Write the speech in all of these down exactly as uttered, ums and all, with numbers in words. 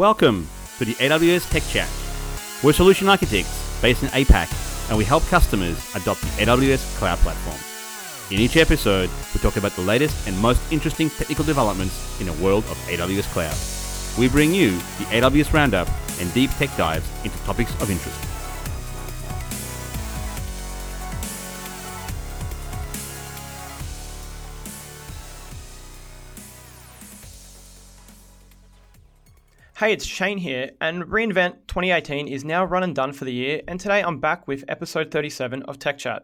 Welcome to the A W S TechChat. We're solution architects based in A PAC, and we help customers adopt the A W S cloud platform. In each episode, we talk about the latest and most interesting technical developments in the world of A W S cloud. We bring you the A W S roundup and deep tech dives into topics of interest. Hey, it's Shane here, and reInvent twenty eighteen is now run and done for the year, and today I'm back with episode thirty-seven of TechChat.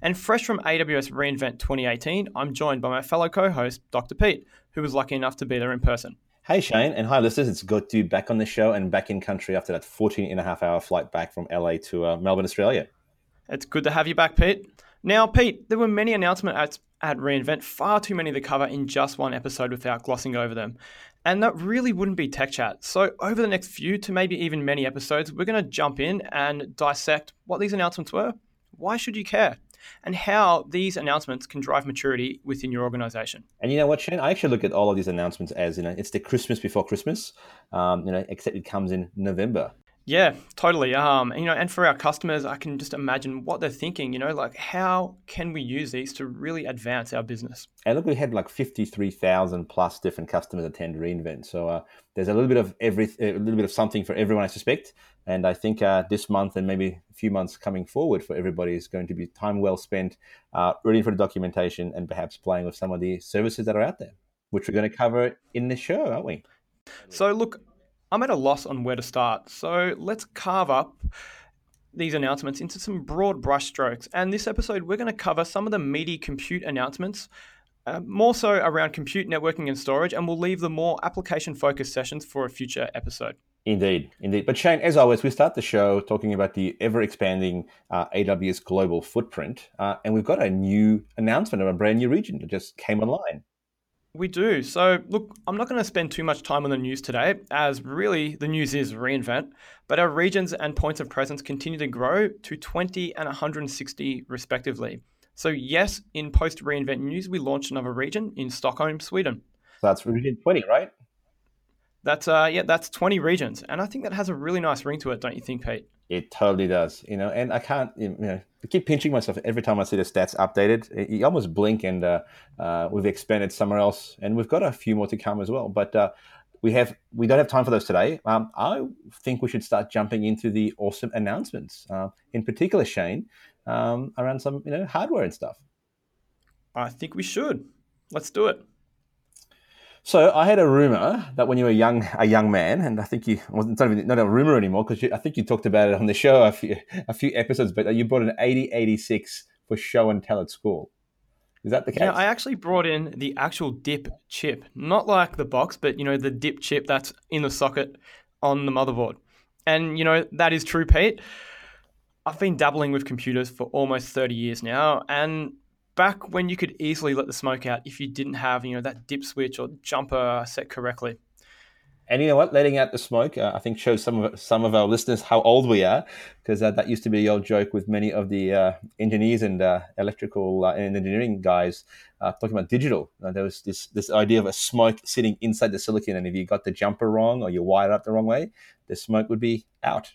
And fresh from A W S reInvent twenty eighteen, I'm joined by my fellow co-host, Doctor Pete, who was lucky enough to be there in person. Hey, Shane, and hi, listeners. It's good to be back on the show and back in country after that fourteen and a half hour flight back from L A to uh, Melbourne, Australia. It's good to have you back, Pete. Now, Pete, there were many announcements at, at reInvent, far too many to cover in just one episode without glossing over them. And that really wouldn't be Tech Chat. So over the next few to maybe even many episodes, we're going to jump in and dissect what these announcements were, why should you care, and how these announcements can drive maturity within your organization. And you know what, Shane? I actually look at all of these announcements as, you know, it's the Christmas before Christmas, um, you know, except it comes in November. Yeah, totally. Um, you know, and for our customers, I can just imagine what they're thinking, you know, like how can we use these to really advance our business? And look, we had like fifty-three thousand plus different customers attend reInvent. So uh, there's a little bit of every, a little bit of something for everyone, I suspect. And I think uh, this month and maybe a few months coming forward for everybody is going to be time well spent uh, reading for the documentation and perhaps playing with some of the services that are out there, which we're going to cover in the show, aren't we? So look, I'm at a loss on where to start, so let's carve up these announcements into some broad brushstrokes. And this episode, we're going to cover some of the meaty compute announcements, uh, more so around compute, networking, and storage, and we'll leave the more application-focused sessions for a future episode. Indeed, indeed. But Shane, as always, we start the show talking about the ever-expanding uh, A W S global footprint, uh, and we've got a new announcement of a brand new region that just came online. We do. So look, I'm not going to spend too much time on the news today, as really the news is reInvent, but our regions and points of presence continue to grow to twenty and one hundred sixty respectively. So yes, in post-reInvent news, we launched another region in Stockholm, Sweden. That's region twenty, right? That's uh, yeah, that's twenty regions. And I think that has a really nice ring to it, don't you think, Pete? It totally does, you know, and I can't, you know, I keep pinching myself every time I see the stats updated. You almost blink and uh, uh, we've expanded somewhere else, and we've got a few more to come as well. But uh, we have we don't have time for those today. Um, I think we should start jumping into the awesome announcements, uh, in particular, Shane, um, around some, you know, hardware and stuff. I think we should. Let's do it. So I had a rumor that when you were young, a young man, and I think you wasn't well, not a rumor anymore because I think you talked about it on the show a few, a few episodes, but you bought an eighty eighty-six for show and tell at school. Is that the case? Yeah, I actually brought in the actual dip chip, not like the box, but you know the dip chip that's in the socket on the motherboard. And you know that is true, Pete. I've been dabbling with computers for almost thirty years now, and back when you could easily let the smoke out if you didn't have, you know, that dip switch or jumper set correctly. And you know what? Letting out the smoke, uh, I think, shows some of some of our listeners how old we are, because uh, that used to be the old joke with many of the uh, engineers and uh, electrical uh, and engineering guys uh, talking about digital. Uh, there was this this idea of a smoke sitting inside the silicon, and if you got the jumper wrong or you wired up the wrong way, the smoke would be out.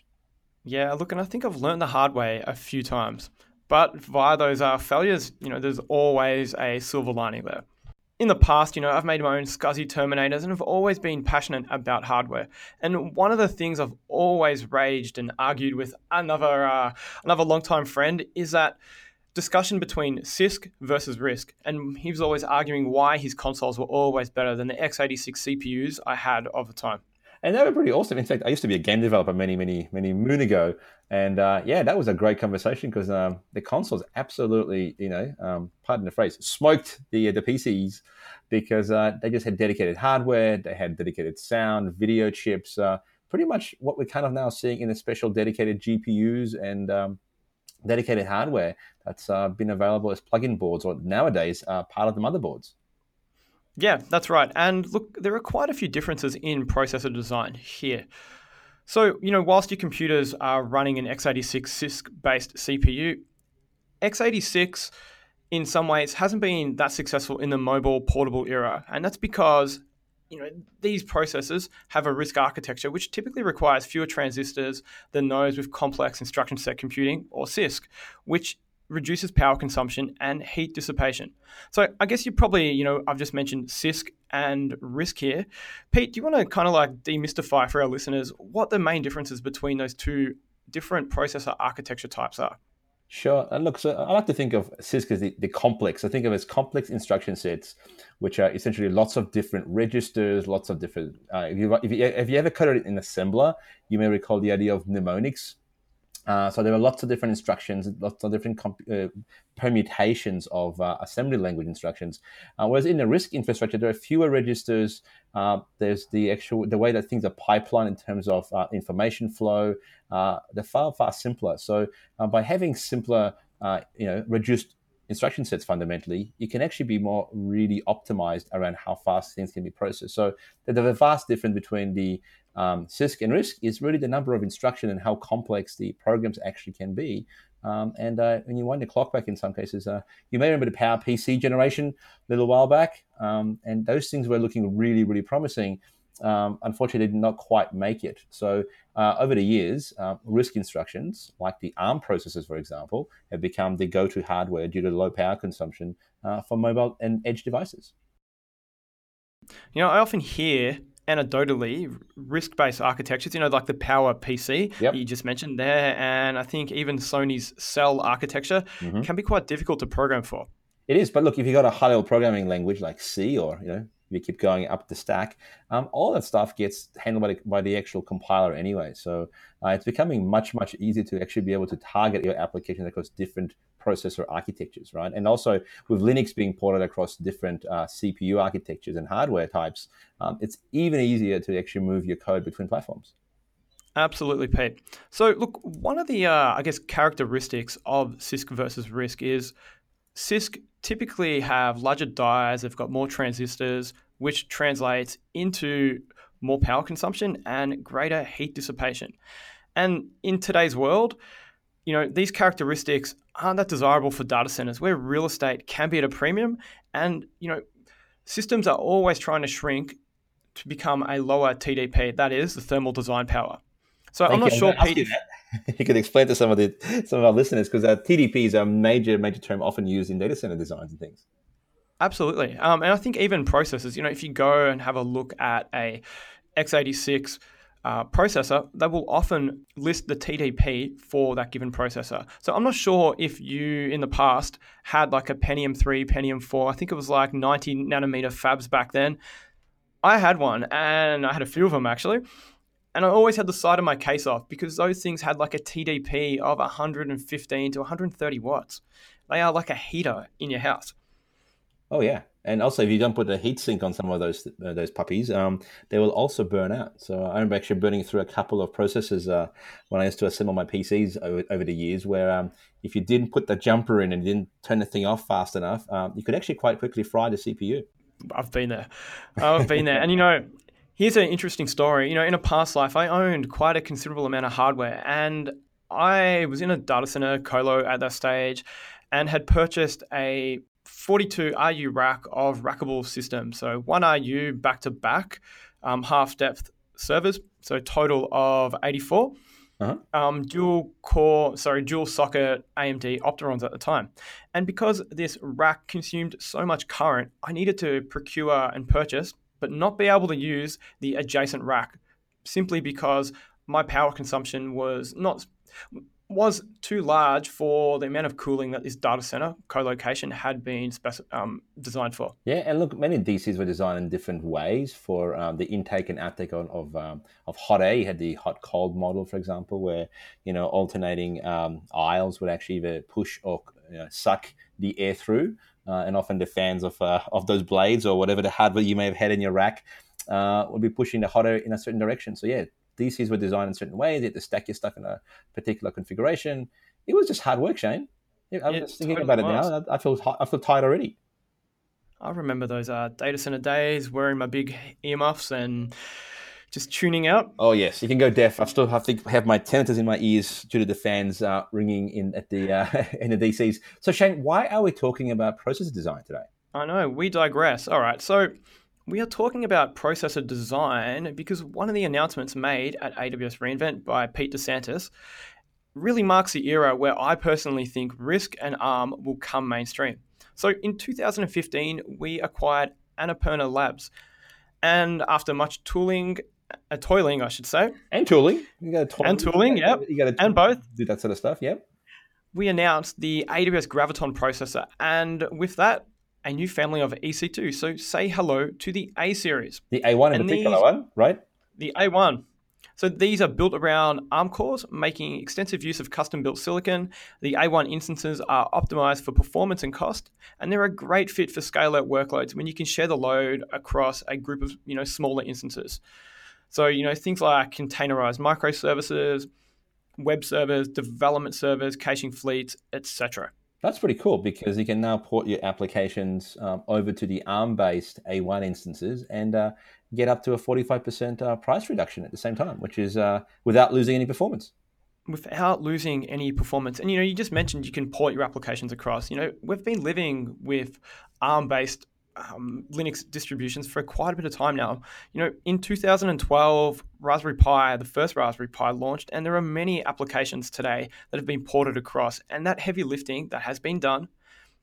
Yeah, look, and I think I've learned the hard way a few times. But via those uh, failures, you know, there's always a silver lining there. In the past, you know, I've made my own SCSI terminators and have always been passionate about hardware. And one of the things I've always raged and argued with another uh, another longtime friend is that discussion between C I S C versus RISC. And he was always arguing why his consoles were always better than the x eighty-six C P Us I had of the time. And they were pretty awesome. In fact, I used to be a game developer many, many, many moon ago. And uh, yeah, that was a great conversation because um, the consoles absolutely, you know, um, pardon the phrase, smoked the the P Cs because uh, they just had dedicated hardware, they had dedicated sound, video chips, uh, pretty much what we're kind of now seeing in the special dedicated G P Us and um, dedicated hardware that's uh, been available as plug-in boards or nowadays uh, part of the motherboards. Yeah, that's right. And look, there are quite a few differences in processor design here. So, you know, whilst your computers are running an x eighty-six C I S C-based C P U, x eighty-six in some ways hasn't been that successful in the mobile portable era. And that's because you know, these processors have a RISC architecture, which typically requires fewer transistors than those with complex instruction set computing or C I S C, which reduces power consumption and heat dissipation. So I guess you probably, you know, I've just mentioned C I S C and RISC here. Pete, do you want to kind of like demystify for our listeners what the main differences between those two different processor architecture types are? Sure. And look, so I like to think of C I S C as the, the complex. I think of it as complex instruction sets, which are essentially lots of different registers, lots of different... Uh, if, you, if, you, if you ever coded in assembler, you may recall the idea of mnemonics. Uh, so there are lots of different instructions, lots of different comp- uh, permutations of uh, assembly language instructions. Uh, whereas in the RISC infrastructure, there are fewer registers. Uh, there's the actual the way that things are pipelined in terms of uh, information flow. Uh, they're far far simpler. So uh, by having simpler, uh, you know, reduced instruction sets fundamentally, you can actually be more really optimized around how fast things can be processed. So the vast difference between the um, C I S C and RISC is really the number of instruction and how complex the programs actually can be. Um, and uh, when you wind the clock back in some cases, uh, you may remember the PowerPC generation a little while back, um, and those things were looking really, really promising. Um, unfortunately, they did not quite make it. So uh, over the years, uh, RISC instructions, like the ARM processors, for example, have become the go-to hardware due to low power consumption uh, for mobile and edge devices. You know, I often hear anecdotally RISC-based architectures, you know, like the PowerPC yep. you just mentioned there, and I think even Sony's cell architecture mm-hmm. can be quite difficult to program for. It is, but look, if you've got a high-level programming language like C or, you know, you keep going up the stack, um, all that stuff gets handled by the, by the actual compiler anyway. So uh, it's becoming much, much easier to actually be able to target your application across different processor architectures, right? And also with Linux being ported across different uh, C P U architectures and hardware types, um, it's even easier to actually move your code between platforms. Absolutely, Pete. So look, one of the, uh, I guess, characteristics of C I S C versus RISC is C I S C typically have larger dies, they've got more transistors, which translates into more power consumption and greater heat dissipation. And in today's world, you know, these characteristics aren't that desirable for data centers where real estate can be at a premium and, you know, systems are always trying to shrink to become a lower T D P, that is the thermal design power. So Thank I'm not you. sure, Pete, if- you could explain to some of the some of our listeners, because uh, T D P is a major, major term often used in data center designs and things. Absolutely. Um, and I think even processors, you know, if you go and have a look at a x eighty-six uh, processor, they will often list the T D P for that given processor. So I'm not sure if you in the past had like a Pentium three, Pentium four, I think it was like ninety nanometer fabs back then. I had one and I had a few of them actually. And I always had the side of my case off because those things had like a T D P of one hundred fifteen to one hundred thirty watts. They are like a heater in your house. Oh, yeah. And also, if you don't put a heat sink on some of those uh, those puppies, um, they will also burn out. So I remember actually burning through a couple of processors uh, when I used to assemble my P Cs over, over the years where um, if you didn't put the jumper in and you didn't turn the thing off fast enough, um, you could actually quite quickly fry the C P U. I've been there. I've been there. And, you know... Here's an interesting story. You know, in a past life, I owned quite a considerable amount of hardware and I was in a data center colo at that stage and had purchased a forty-two R U rack of rackable systems. So one R U back to back, um, half depth servers. So total of eighty-four, uh-huh. um, dual core, sorry, dual socket A M D Opterons at the time. And because this rack consumed so much current, I needed to procure and purchase but not be able to use the adjacent rack simply because my power consumption was not was too large for the amount of cooling that this data center co-location had been speci- um, designed for. Yeah, and look, many D Cs were designed in different ways for um, the intake and outtake of of, um, of hot air. You had the hot-cold model, for example, where you know alternating um, aisles would actually either push or you know, suck the air through. Uh, and often the fans of uh, of those blades or whatever the hardware you may have had in your rack uh, would be pushing the hot air in a certain direction. So yeah, D Cs were designed in certain ways. You had to stack your stuff in a particular configuration. It was just hard work, Shane. I'm yeah, just thinking totally about was. it now. I feel I feel tired already. I remember those uh, data center days, wearing my big earmuffs and just tuning out. Oh yes, you can go deaf. I still have to have my tinnitus in my ears due to the fans uh, ringing in at the uh, in the D Cs. So Shane, why are we talking about processor design today? I know, we digress. All right, so We are talking about processor design because one of the announcements made at A W S reInvent by Pete DeSantis really marks the era where I personally think RISC and ARM will come mainstream. So in two thousand fifteen, we acquired Annapurna Labs, and after much tooling, uh, toiling, I should say. And tooling. You got to toil- and tooling, yeah. You got to and both. Do that sort of stuff, yeah. We announced the A W S Graviton processor, and with that, a new family of E C two. So say hello to the A series. The A one in and particular, these, one, right? The A one. So these are built around ARM cores, making extensive use of custom-built silicon. The A one instances are optimized for performance and cost, and they're a great fit for scale-out workloads when you can share the load across a group of, you know, smaller instances. So, you know, things like containerized microservices, web servers, development servers, caching fleets, et cetera. That's pretty cool because you can now port your applications um, over to the ARM-based A one instances and uh, get up to a forty-five percent uh, price reduction at the same time, which is uh, without losing any performance. Without losing any performance. And, you know, you just mentioned you can port your applications across. You know, we've been living with ARM-based um, Linux distributions for quite a bit of time now. You know, in two thousand twelve, Raspberry Pi, the first Raspberry Pi launched, and there are many applications today that have been ported across. And that heavy lifting that has been done,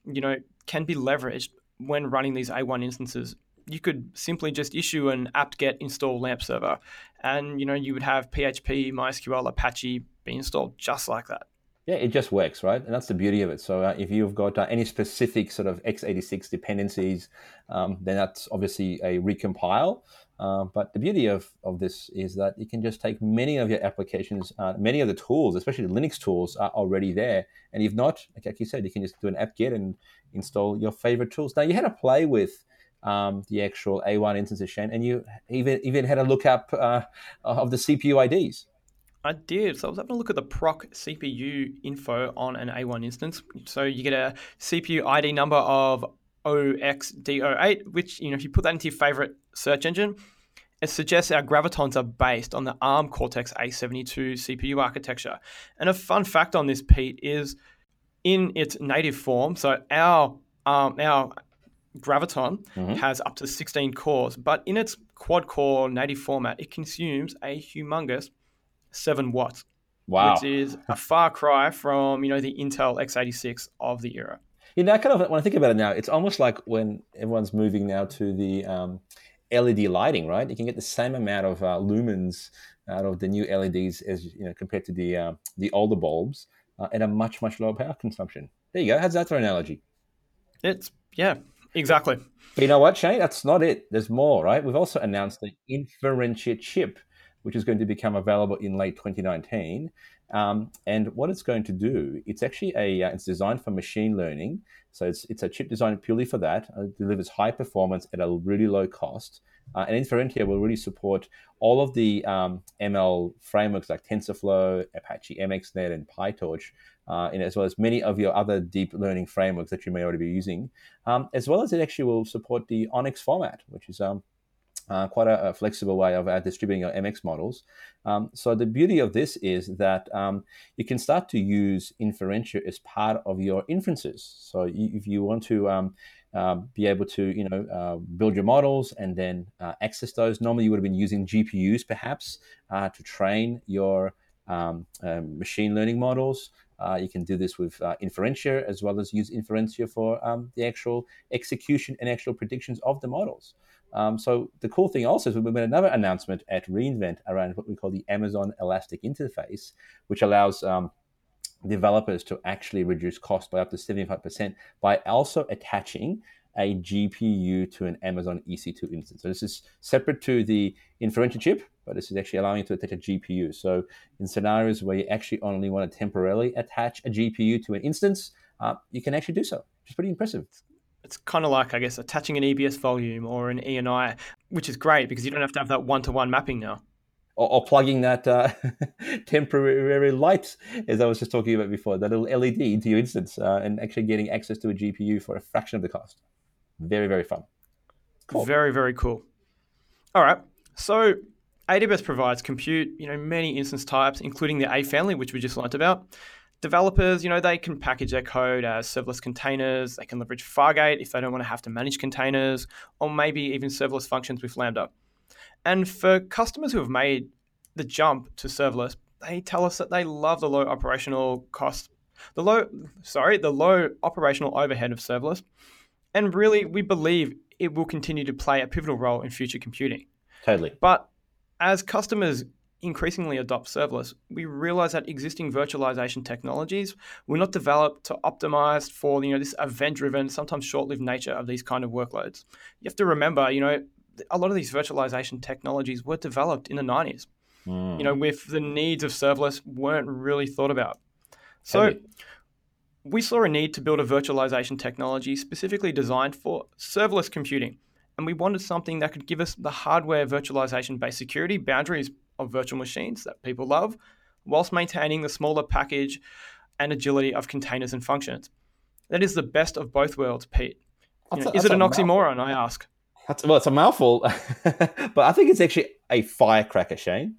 you know, can be leveraged when running these A one instances. You could simply just issue an apt-get install LAMP server, and you know you would have P H P, MySQL, Apache be installed just like that. Yeah, it just works, right? And that's the beauty of it. So uh, if you've got uh, any specific sort of x eighty-six dependencies, um, then that's obviously a recompile. Uh, but the beauty of, of this is that you can just take many of your applications, uh, many of the tools, especially the Linux tools, are already there. And if not, like you said, you can just do an apt-get and install your favorite tools. Now, you had a play with Um, the actual A one instances, Shane, and you even even had a look up uh, of the C P U I Ds. I did. So I was having a look at the proc C P U info on an A one instance. So you get a C P U I D number of zero x d zero eight, which, you know, if you put that into your favorite search engine, it suggests our Gravitons are based on the ARM Cortex A seventy-two C P U architecture. And a fun fact on this, Pete, is in its native form, so our um, our Graviton mm-hmm. has up to sixteen cores, but in its quad-core native format, it consumes a humongous seven watts, wow. which is a far cry from, you know, the Intel x eighty-six of the era. You know, I kind of when I think about it now, it's almost like when everyone's moving now to the um, L E D lighting, right? You can get the same amount of uh, lumens out of the new L E Ds as you know compared to the uh, the older bulbs uh, at a much much lower power consumption. There you go. How's that for an analogy? It's yeah. Exactly. But you know what, Shane? That's not it. There's more, right? We've also announced the Inferentia chip, which is going to become available in late twenty nineteen. Um, and what it's going to do, it's actually a, uh, it's designed for machine learning. So it's it's a chip designed purely for that. It delivers high performance at a really low cost. Uh, and Inferentia will really support all of the um, M L frameworks like TensorFlow, Apache MXNet, and PyTorch, uh, and as well as many of your other deep learning frameworks that you may already be using, um, as well as it actually will support the ONNX format, which is um, uh, quite a, a flexible way of uh, distributing your M X models. Um, so the beauty of this is that um, you can start to use Inferentia as part of your inferences. So you, if you want to... Um, Uh, be able to, you know, uh, build your models and then uh, access those. Normally, you would have been using G P Us, perhaps, uh, to train your um, uh, machine learning models. Uh, you can do this with uh, Inferentia, as well as use Inferentia for um, the actual execution and actual predictions of the models. Um, so the cool thing also is we made another announcement at reInvent around what we call the Amazon Elastic Interface, which allows... Um, developers to actually reduce cost by up to seventy-five percent by also attaching a G P U to an Amazon E C two instance. So this is separate to the Inferentia chip, but this is actually allowing you to attach a G P U. So in scenarios where you actually only want to temporarily attach a G P U to an instance, uh, you can actually do so, which is pretty impressive. It's kind of like, I guess, attaching an E B S volume or an E N I, which is great because you don't have to have that one-to-one mapping now. Or, or plugging that uh, temporary light, as I was just talking about before, that little L E D into your instance uh, and actually getting access to a G P U for a fraction of the cost. Very, very fun. Cool. Very, very cool. All right. So A W S provides compute, you know, many instance types, including the A family, which we just learned about. developers, you know, they can package their code as serverless containers. They can leverage Fargate if they don't want to have to manage containers, or maybe even serverless functions with Lambda. And for customers who have made the jump to serverless, they tell us that they love the low operational cost, the low, sorry, the low operational overhead of serverless. And really, we believe it will continue to play a pivotal role in future computing. Totally. But as customers increasingly adopt serverless, we realize that existing virtualization technologies were not developed to optimize for, you know, this event-driven, sometimes short-lived nature of these kind of workloads. You have to remember, you know, a lot of these virtualization technologies were developed in the nineties. Mm. You know, with the needs of serverless weren't really thought about. So hey. we saw a need to build a virtualization technology specifically designed for serverless computing. And we wanted something that could give us the hardware virtualization-based security boundaries of virtual machines that people love, whilst maintaining the smaller package and agility of containers and functions. That is the best of both worlds, Pete. You know, a, is it an oxymoron, mouthful. I ask? That's, well, it's a mouthful, but I think it's actually a firecracker, Shane.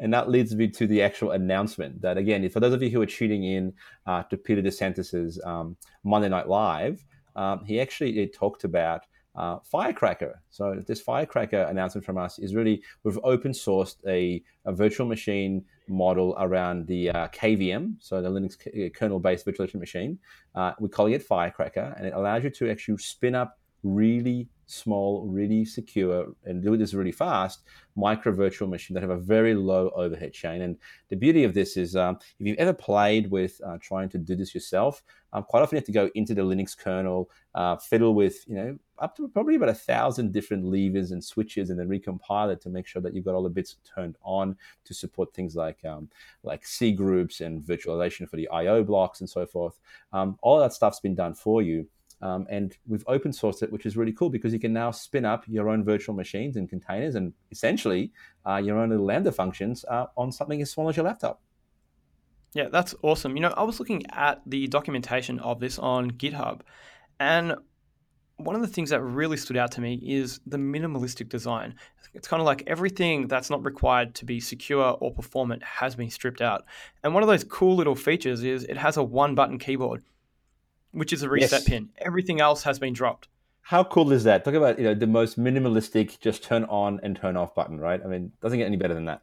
And that leads me to the actual announcement that, again, for those of you who are tuning in uh, to Peter DeSantis's um, Monday Night Live, um, he actually he talked about uh, Firecracker. So this Firecracker announcement from us is really, we've open sourced a, a virtual machine model around the uh, K V M, so the Linux k- kernel-based virtualization machine. Uh, we're calling it Firecracker, and it allows you to actually spin up really small, really secure, and do this really fast, micro virtual machine that have a very low overhead chain. And the beauty of this is, um, if you've ever played with uh, trying to do this yourself, um, quite often you have to go into the Linux kernel, uh, fiddle with, you know, up to probably about a thousand different levers and switches, and then recompile it to make sure that you've got all the bits turned on to support things like um, like C groups and virtualization for the I O blocks and so forth. Um, all that stuff's been done for you. Um, and we've open sourced it, which is really cool because you can now spin up your own virtual machines and containers and essentially uh, your own little Lambda functions uh, on something as small as your laptop. Yeah, that's awesome. You know, I was looking at the documentation of this on GitHub, and one of the things that really stood out to me is the minimalistic design. It's kind of like everything that's not required to be secure or performant has been stripped out. And one of those cool little features is it has a one-button keyboard, which is a reset yes. pin. Everything else has been dropped. How cool is that? Talk about, you know, the most minimalistic, just turn on and turn off button, right? I mean, doesn't get any better than that.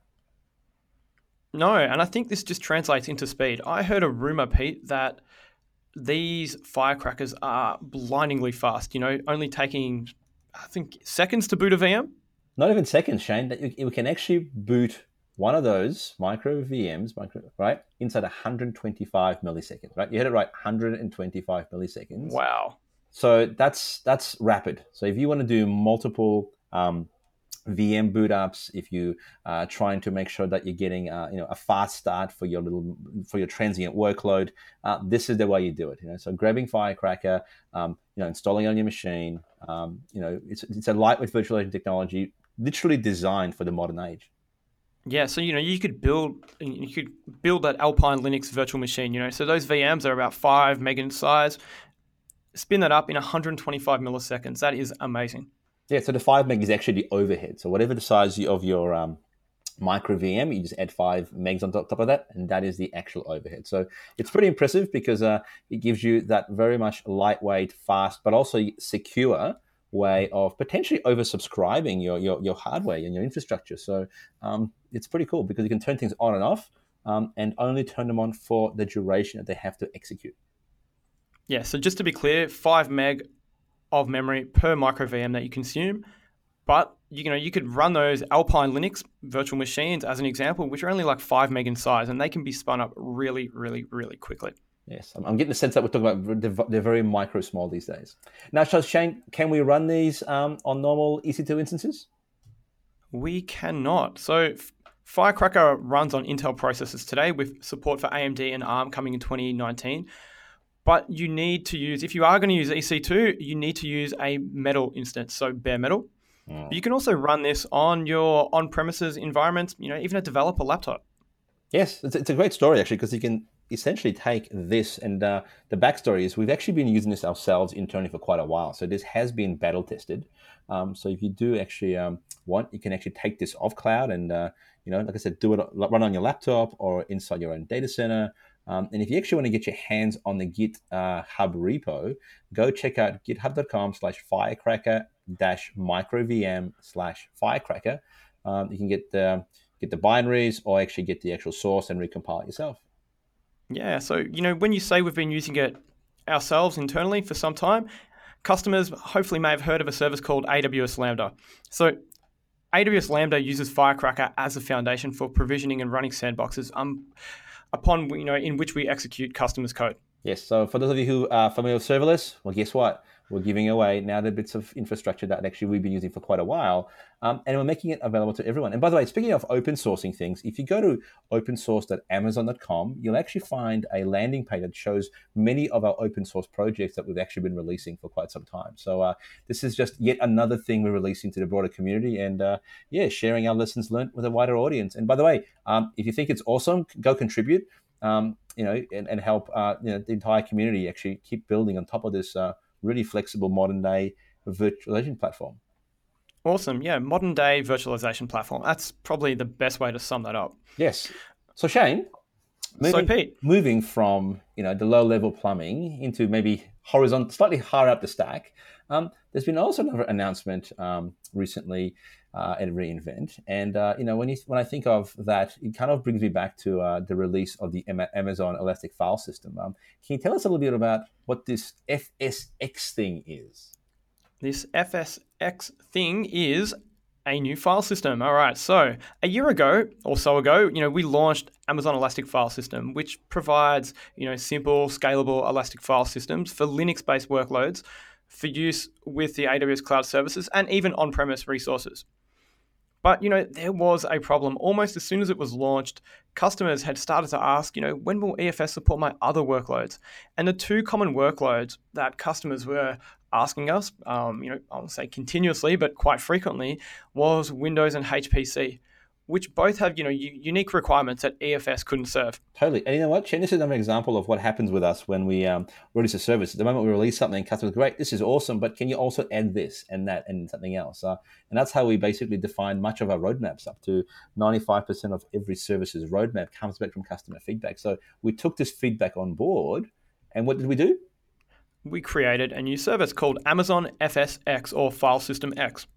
No, and I think this just translates into speed. I heard a rumor, Pete, that these firecrackers are blindingly fast, you know, only taking, I think, seconds to boot a V M? Not even seconds, Shane. You can actually boot one of those micro V Ms, micro, right, inside one hundred twenty-five milliseconds, right? You heard it right, one hundred twenty-five milliseconds. Wow. So that's that's rapid. So if you want to do multiple um, V M boot ups, if you are uh, trying to make sure that you're getting uh, you know, a fast start for your little for your transient workload, uh, this is the way you do it. You know, so grabbing Firecracker, um, you know, installing it on your machine, um, you know, it's it's a lightweight virtualization technology, literally designed for the modern age. Yeah, so you know you could build you could build that Alpine Linux virtual machine. You know, so those V Ms are about five meg in size. Spin that up in one hundred twenty-five milliseconds. That is amazing. Yeah, so the five meg is actually the overhead. So whatever the size of your um, micro V M, you just add five megs on top of that, and that is the actual overhead. So it's pretty impressive because uh, it gives you that very much lightweight, fast, but also secure way of potentially oversubscribing your your your hardware and your infrastructure. So um, it's pretty cool because you can turn things on and off um, and only turn them on for the duration that they have to execute. Yeah, so just to be clear, five meg of memory per micro V M that you consume, but you know you could run those Alpine Linux virtual machines as an example, which are only like five meg in size, and they can be spun up really, really, really quickly. Yes, I'm getting the sense that we're talking about they're very micro small these days. Now, Shane, can we run these um, on normal E C two instances? We cannot. So Firecracker runs on Intel processors today with support for A M D and ARM coming in twenty nineteen. But you need to use, if you are going to use E C two, you need to use a metal instance, so bare metal. Mm. You can also run this on your on-premises environments, you know, even a developer laptop. Yes, it's a great story actually because you can essentially take this, and uh, the backstory is we've actually been using this ourselves internally for quite a while. So this has been battle tested. Um, so if you do actually um, want, you can actually take this off cloud and, uh, you know, like I said, do it, run on your laptop or inside your own data center. Um, and if you actually want to get your hands on the GitHub uh, repo, go check out github.com slash firecracker dash microvm slash firecracker. Um, you can get the, get the binaries or actually get the actual source and recompile it yourself. Yeah, so you know, when you say we've been using it ourselves internally for some time, customers hopefully may have heard of a service called A W S Lambda. So A W S Lambda uses Firecracker as a foundation for provisioning and running sandboxes um, upon you know in which we execute customers' code. Yes, so for those of you who are familiar with serverless, well, guess what? We're giving away now the bits of infrastructure that actually we've been using for quite a while, um, and we're making it available to everyone. And by the way, speaking of open sourcing things, if you go to opensource dot amazon dot com, you'll actually find a landing page that shows many of our open source projects that we've actually been releasing for quite some time. So uh, this is just yet another thing we're releasing to the broader community and, uh, yeah, sharing our lessons learned with a wider audience. And by the way, um, if you think it's awesome, go contribute, um, you know, and, and help uh, you know, the entire community actually keep building on top of this uh really flexible modern-day virtualization platform. Awesome, yeah, modern-day virtualization platform. That's probably the best way to sum that up. Yes. So Shane, moving, so Pete. moving from you know the low-level plumbing into maybe horizontal, slightly higher up the stack, um, there's been also another announcement um, recently uh, at reInvent, and uh, you know when you, when I think of that, it kind of brings me back to uh, the release of the Amazon Elastic File System. Um, can you tell us a little bit about what this F S X thing is? This F S X thing is a new file system. All right, so a year ago or so ago, you know, we launched Amazon Elastic File System, which provides you know simple, scalable Elastic File Systems for Linux-based workloads for use with the A W S cloud services and even on-premise resources. But you know, there was a problem. Almost as soon as it was launched, customers had started to ask, you know, when will E F S support my other workloads? And the two common workloads that customers were asking us, um, you know, I won't say continuously, but quite frequently, was Windows and H P C, which both have, you know, u- unique requirements that E F S couldn't serve. Totally. And you know what, Shane, this is another example of what happens with us when we um, release a service. At the moment we release something, customers go, great, this is awesome, but can you also add this and that and something else? Uh, and that's how we basically define much of our roadmaps. Up to ninety-five percent of every service's roadmap comes back from customer feedback. So we took this feedback on board, and what did we do? We created a new service called Amazon F S X, or File System X.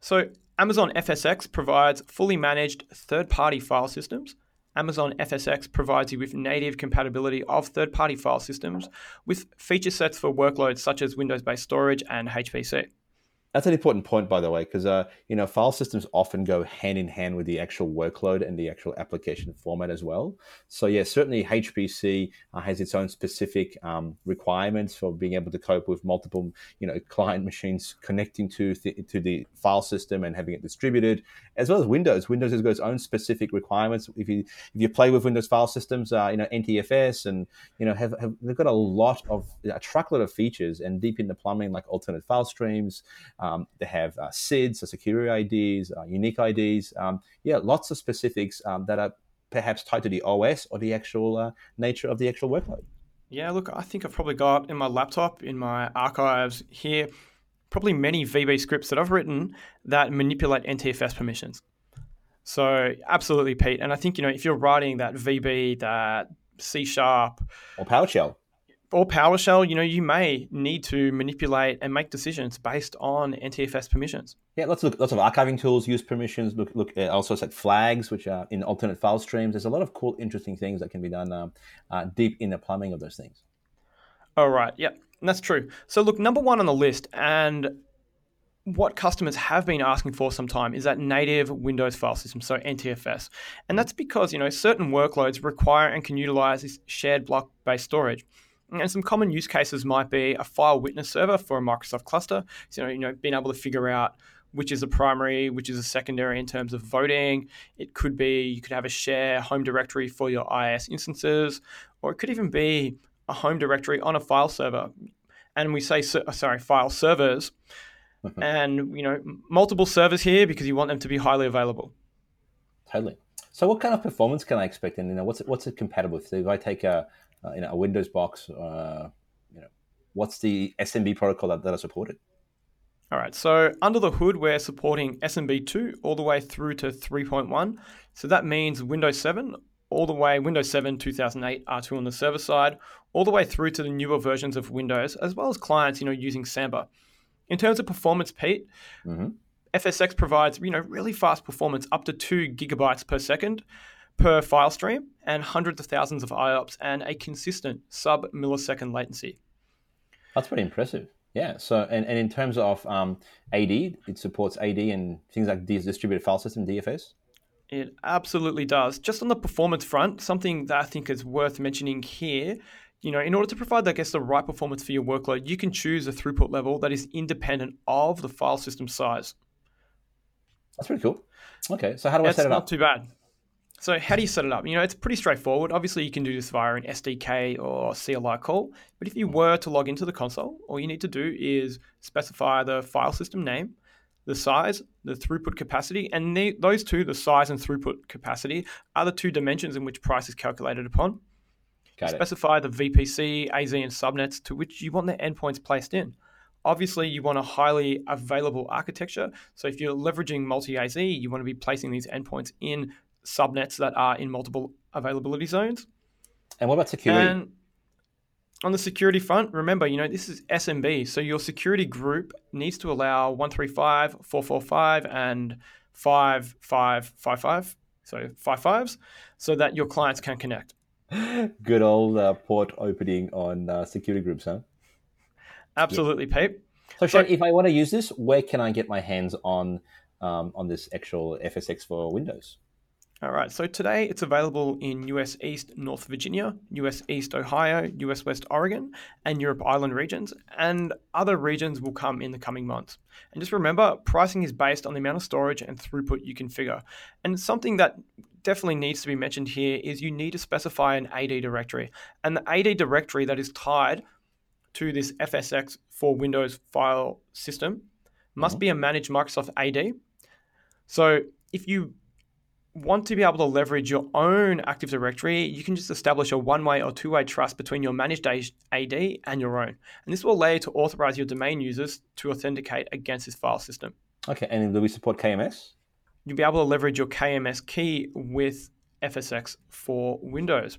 So Amazon F S X provides fully managed third-party file systems. Amazon F S X provides you with native compatibility of third-party file systems with feature sets for workloads such as Windows-based storage and H P C. That's an important point, by the way, because uh, you know file systems often go hand in hand with the actual workload and the actual application format as well. So yeah, certainly H P C uh, has its own specific um, requirements for being able to cope with multiple you know client machines connecting to th- to the file system and having it distributed, as well as Windows. Windows has got its own specific requirements. If you if you play with Windows file systems, uh, you know N T F S and you know have, have they've got a lot of a truckload of features and deep in the plumbing like alternate file streams. Um, they have uh, S I D s, so security I Ds, uh, unique I Ds. Um, yeah, lots of specifics um, that are perhaps tied to the O S or the actual uh, nature of the actual workload. Yeah, look, I think I've probably got in my laptop, in my archives here, probably many V B scripts that I've written that manipulate N T F S permissions. So absolutely, Pete. And I think, you know, if you're writing that V B, that C sharp. Or PowerShell. Or PowerShell, you know, you may need to manipulate and make decisions based on N T F S permissions. Yeah, lots of lots of archiving tools use permissions. Look, look also at like flags, which are in alternate file streams. There's a lot of cool, interesting things that can be done um, uh, deep in the plumbing of those things. All right, yeah, that's true. So look, number one on the list, and what customers have been asking for some time is that native Windows file system, so N T F S, and that's because you know certain workloads require and can utilize this shared block-based storage. And some common use cases might be a file witness server for a Microsoft cluster. So, you know, being able to figure out which is a primary, which is a secondary in terms of voting. It could be you could have a share home directory for your I S instances, or it could even be a home directory on a file server. And we say, sorry, file servers. Mm-hmm. And, you know, multiple servers here because you want them to be highly available. Totally. So what kind of performance can I expect? And, you know, what's it, what's it compatible with? So if I take a... Uh, you know, a Windows box, uh, you know, what's the S M B protocol that, that are supported? All right, so under the hood, we're supporting S M B two all the way through to three point one. So that means Windows seven all the way Windows seven, two thousand eight, R two on the server side, all the way through to the newer versions of Windows, as well as clients, you know, using Samba. In terms of performance, Pete, mm-hmm. F S X provides, you know, really fast performance, up to two gigabytes per second per file stream, and hundreds of thousands of I O P S, and a consistent sub-millisecond latency. That's pretty impressive. Yeah. So, and, and in terms of um, A D, it supports A D and things like distributed file system, D F S? It absolutely does. Just on the performance front, something that I think is worth mentioning here, you know, in order to provide, I guess, the right performance for your workload, you can choose a throughput level that is independent of the file system size. That's pretty cool. Okay. So how do I That's set it up? It's not too bad. So how do you set it up? You know, it's pretty straightforward. Obviously, you can do this via an S D K or C L I call. But if you were to log into the console, all you need to do is specify the file system name, the size, the throughput capacity, and the, those two, the size and throughput capacity, are the two dimensions in which price is calculated upon. Got it. Specify the V P C, A Z, and subnets to which you want the endpoints placed in. Obviously, you want a highly available architecture. So if you're leveraging multi-A Z, you want to be placing these endpoints in subnets that are in multiple availability zones. And what about security? And on the security front, remember, you know, this is S M B. So your security group needs to allow one three five, four four five, and five five five five, so five fives, so that your clients can connect. Good old uh, port opening on uh, security groups, huh? Absolutely, yeah. Pete. So, Shane, so, if I want to use this, where can I get my hands on um, on this actual F S X for Windows? All right, so today it's available in U S East North Virginia, U S East Ohio, U S West Oregon, and Europe Island regions, and other regions will come in the coming months. And just remember, pricing is based on the amount of storage and throughput you configure. And something that definitely needs to be mentioned here is you need to specify an A D directory. And the A D directory that is tied to this F S X for Windows file system must mm-hmm. be a managed Microsoft A D. So if you want to be able to leverage your own Active Directory, you can just establish a one-way or two-way trust between your managed A D and your own. And this will allow you to authorize your domain users to authenticate against this file system. Okay, and do we support K M S? You'll be able to leverage your K M S key with F S X for Windows.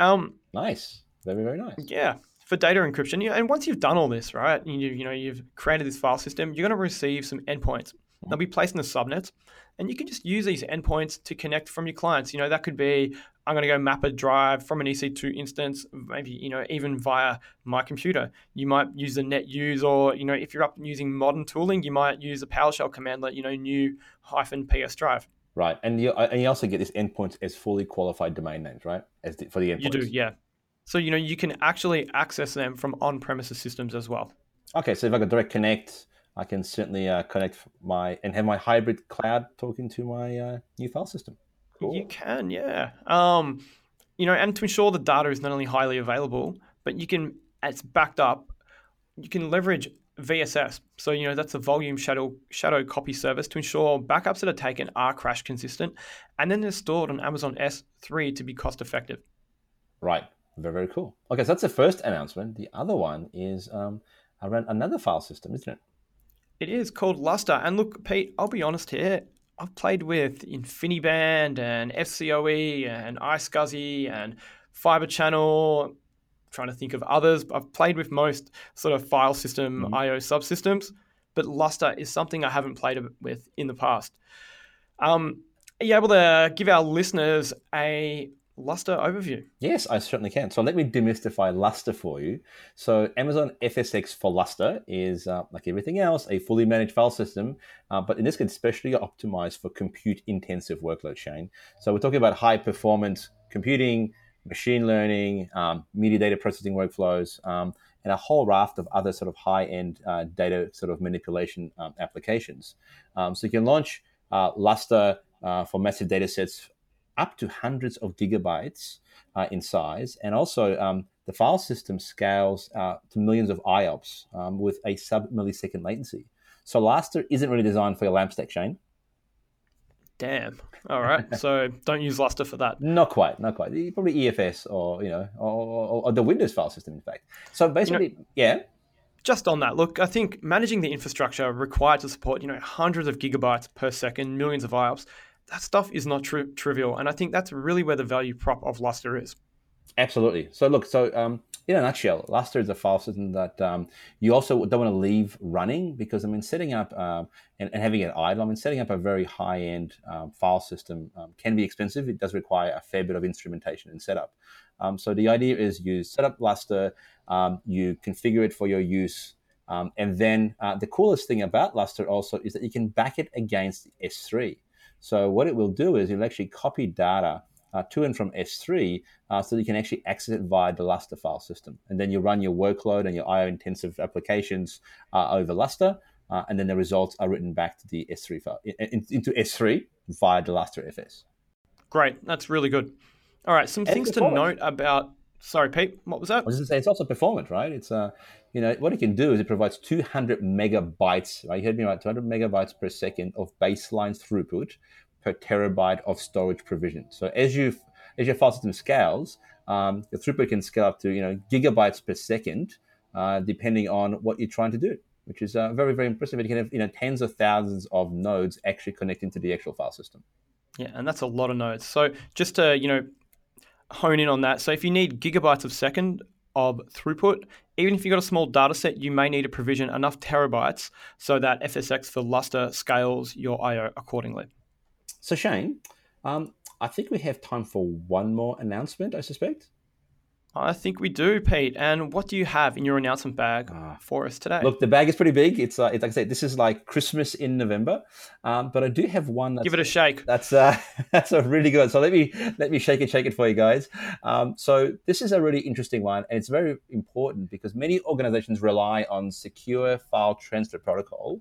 Um, nice, very, very nice. Yeah, for data encryption. And once you've done all this, right, you, you know, you've created this file system, you're gonna receive some endpoints. They'll be placed in the subnets, and you can just use these endpoints to connect from your clients. You know, that could be, I'm going to go map a drive from an E C two instance, maybe, you know, even via my computer. You might use the net use, or, you know, if you're up using modern tooling, you might use a PowerShell commandlet, you know, new hyphen P S drive. Right. And you, and you also get these endpoints as fully qualified domain names, right? As the, for the endpoints. You do, yeah. So, you know, you can actually access them from on-premises systems as well. Okay. So if I could direct connect, I can certainly uh, connect my and have my hybrid cloud talking to my uh, new file system. Cool. You can, yeah. Um, you know, and to ensure the data is not only highly available, but you can, it's backed up. You can leverage V S S. So, you know, that's a volume shadow shadow copy service to ensure backups that are taken are crash consistent, and then they're stored on Amazon S three to be cost effective. Right. Very, very cool. Okay, so that's the first announcement. The other one is um, around another file system, isn't it? It is called Lustre. And look, Pete, I'll be honest here. I've played with InfiniBand and F C O E and iSCSI and Fibre Channel. I'm trying to think of others. I've played with most sort of file system mm-hmm. I O subsystems, but Lustre is something I haven't played with in the past. Um, are you able to give our listeners a Lustre overview? Yes, I certainly can. So let me demystify Lustre for you. So Amazon F S X for Lustre is, uh, like everything else, a fully managed file system, uh, but in this case, especially optimized for compute-intensive workload, Shane. So we're talking about high-performance computing, machine learning, um, media data processing workflows, um, and a whole raft of other sort of high-end uh, data sort of manipulation um, applications. Um, so you can launch uh, Lustre uh, for massive data sets up to hundreds of gigabytes uh, in size. And also um, the file system scales uh, to millions of I O P S um, with a sub-millisecond latency. So Lustre isn't really designed for your lamp stack, Shane. Damn. All right. So don't use Lustre for that. Not quite. Not quite. Probably E F S or, you know, or, or, or the Windows file system, in fact. So basically, you know, yeah. Just on that, look, I think managing the infrastructure required to support, you know, hundreds of gigabytes per second, millions of I O P S, that stuff is not tri- trivial. And I think that's really where the value prop of Lustre is. Absolutely. So look, so um, in a nutshell, Lustre is a file system that um, you also don't want to leave running, because I mean, setting up um, and, and having it idle, I mean, setting up a very high-end um, file system um, can be expensive. It does require a fair bit of instrumentation and setup. Um, so the idea is you set up Lustre, um, you configure it for your use, um, and then uh, the coolest thing about Lustre also is that you can back it against S three. So what it will do is it'll actually copy data Uh, to and from S three uh, so that you can actually access it via the Lustre file system. And then you run your workload and your I O-intensive applications uh, over Lustre, uh, and then the results are written back to the S three file, in, into S three via the Lustre F S. Great, that's really good. All right, some and things to note about... Sorry, Pete, what was that? I was going to say, it's also performant, right? It's uh, you know, what it can do is it provides two hundred megabytes, right? You heard me right, two hundred megabytes per second of baseline throughput per terabyte of storage provision. So as you as your file system scales, um, your throughput can scale up to you know gigabytes per second, uh, depending on what you're trying to do, which is uh, very very impressive. It can have you know tens of thousands of nodes actually connecting to the actual file system. Yeah, and that's a lot of nodes. So just to you know hone in on that. So if you need gigabytes of second of throughput, even if you've got a small data set, you may need to provision enough terabytes so that F S X for Lustre scales your I O accordingly. So Shane, um, I think we have time for one more announcement, I suspect. I think we do, Pete. And what do you have in your announcement bag uh, for us today? Look, the bag is pretty big. It's, uh, it's like I said, this is like Christmas in November. Um, but I do have one. That's, Give it a shake. That's uh, that's a really good. So let me let me shake it, shake it for you guys. Um, so this is a really interesting one, and it's very important because many organizations rely on secure file transfer protocol.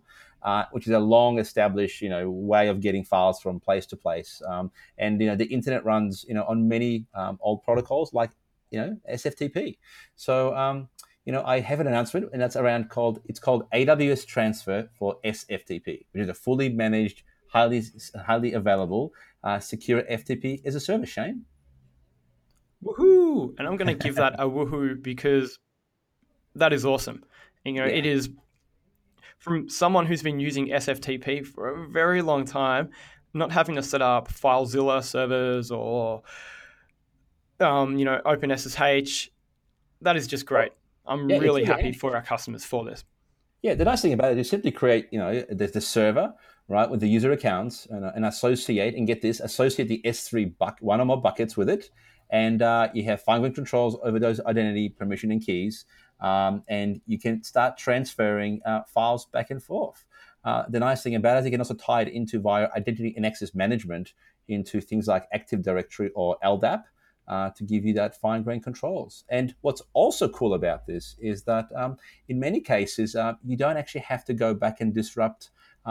Uh, which is a long-established, you know, way of getting files from place to place, um, and you know the internet runs, you know, on many um, old protocols like, you know, S F T P. So, um, you know, I have an announcement, and that's around called it's called A W S Transfer for S F T P, which is a fully managed, highly highly available, uh, secure F T P as a service. Shane, woohoo! And I'm going to give that a woohoo because that is awesome. You know, yeah. It is. From someone who's been using S F T P for a very long time, not having to set up FileZilla servers or, um, you know, OpenSSH, that is just great. I'm yeah, really happy yeah. for our customers for this. Yeah, the nice thing about it is simply create, you know, there's the server, right, with the user accounts and, and associate, and get this, associate the S three bucket, one or more buckets with it, and uh, you have fine-grained controls over those identity, permission, and keys. Um, and you can start transferring uh, files back and forth. Uh, the nice thing about it is you can also tie it into via identity and access management into things like Active Directory or L D A P uh, to give you that fine-grained controls. And what's also cool about this is that um, in many cases, uh, you don't actually have to go back and disrupt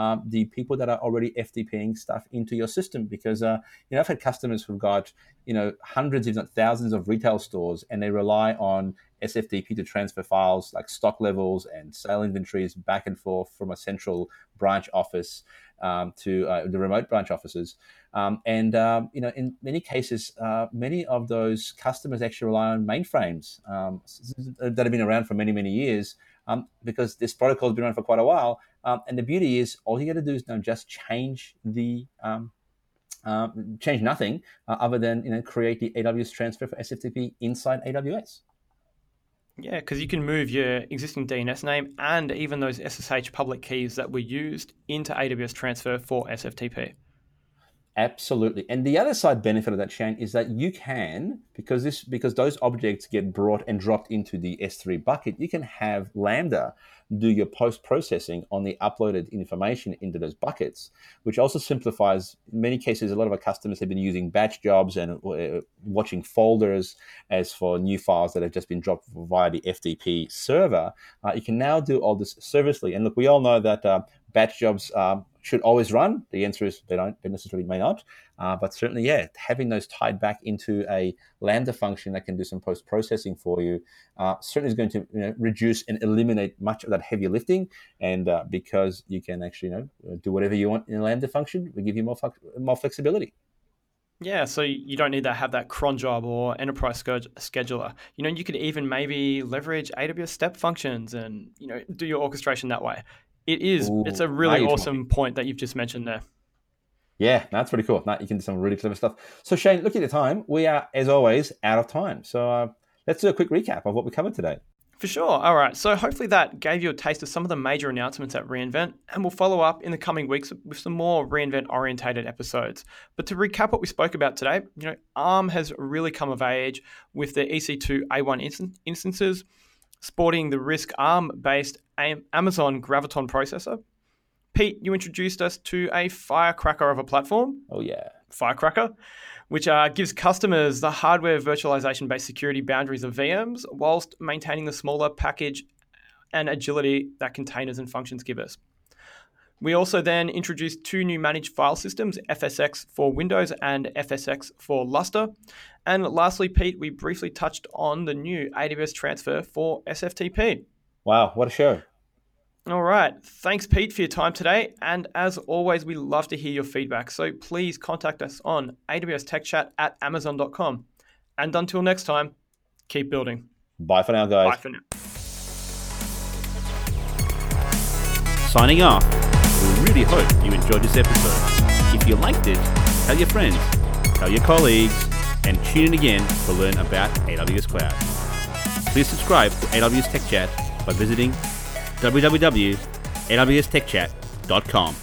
Um, the people that are already F T P ing stuff into your system, because uh, you know I've had customers who've got you know hundreds, if not thousands, of retail stores, and they rely on S F T P to transfer files like stock levels and sale inventories back and forth from a central branch office um, to uh, the remote branch offices. Um, and um, you know, in many cases, uh, many of those customers actually rely on mainframes um, that have been around for many, many years. Um, because this protocol has been around for quite a while. Um, and the beauty is all you got to do is now just change the um, um, change nothing uh, other than you know create the A W S transfer for S F T P inside A W S. Yeah, because you can move your existing D N S name and even those S S H public keys that were used into A W S transfer for S F T P. Absolutely. And the other side benefit of that, Shane, is that you can, because this because those objects get brought and dropped into the S three bucket, you can have Lambda do your post-processing on the uploaded information into those buckets, which also simplifies, in many cases, a lot of our customers have been using batch jobs and uh, watching folders as for new files that have just been dropped via the F T P server. Uh, you can now do all this servicely. And look, we all know that uh, batch jobs um, should always run. The answer is they don't, they necessarily may not. Uh, but certainly, yeah, having those tied back into a Lambda function that can do some post-processing for you uh, certainly is going to you know, reduce and eliminate much of that heavy lifting. And uh, because you can actually you know, do whatever you want in a Lambda function, we give you more more flexibility. Yeah, so you don't need to have that cron job or enterprise scheduler. You know, you could even maybe leverage A W S step functions and you know do your orchestration that way. It is. Ooh, it's a really awesome point that you've just mentioned there. Yeah, that's pretty cool. You can do some really clever stuff. So Shane, looking at the time, we are, as always, out of time. So uh, let's do a quick recap of what we covered today. For sure. All right. So hopefully that gave you a taste of some of the major announcements at reInvent, and we'll follow up in the coming weeks with some more reInvent orientated episodes. But to recap what we spoke about today, you know, ARM has really come of age with the E C two A one inst- instances, sporting the RISC ARM-based Amazon Graviton processor. Pete, you introduced us to a firecracker of a platform. Oh, yeah. Firecracker, which uh, gives customers the hardware virtualization-based security boundaries of V Ms whilst maintaining the smaller package and agility that containers and functions give us. We also then introduced two new managed file systems, F S X for Windows and F S X for Lustre. And lastly, Pete, we briefly touched on the new A W S Transfer for S F T P. Wow, what a show. All right. Thanks, Pete, for your time today. And as always, we love to hear your feedback. So please contact us on A W S tech chat at amazon dot com. And until next time, keep building. Bye for now, guys. Bye for now. Signing off. We really hope you enjoyed this episode. If you liked it, tell your friends, tell your colleagues, and tune in again to learn about A W S Cloud. Please subscribe to A W S Tech Chat by visiting w w w dot a w s tech chat dot com.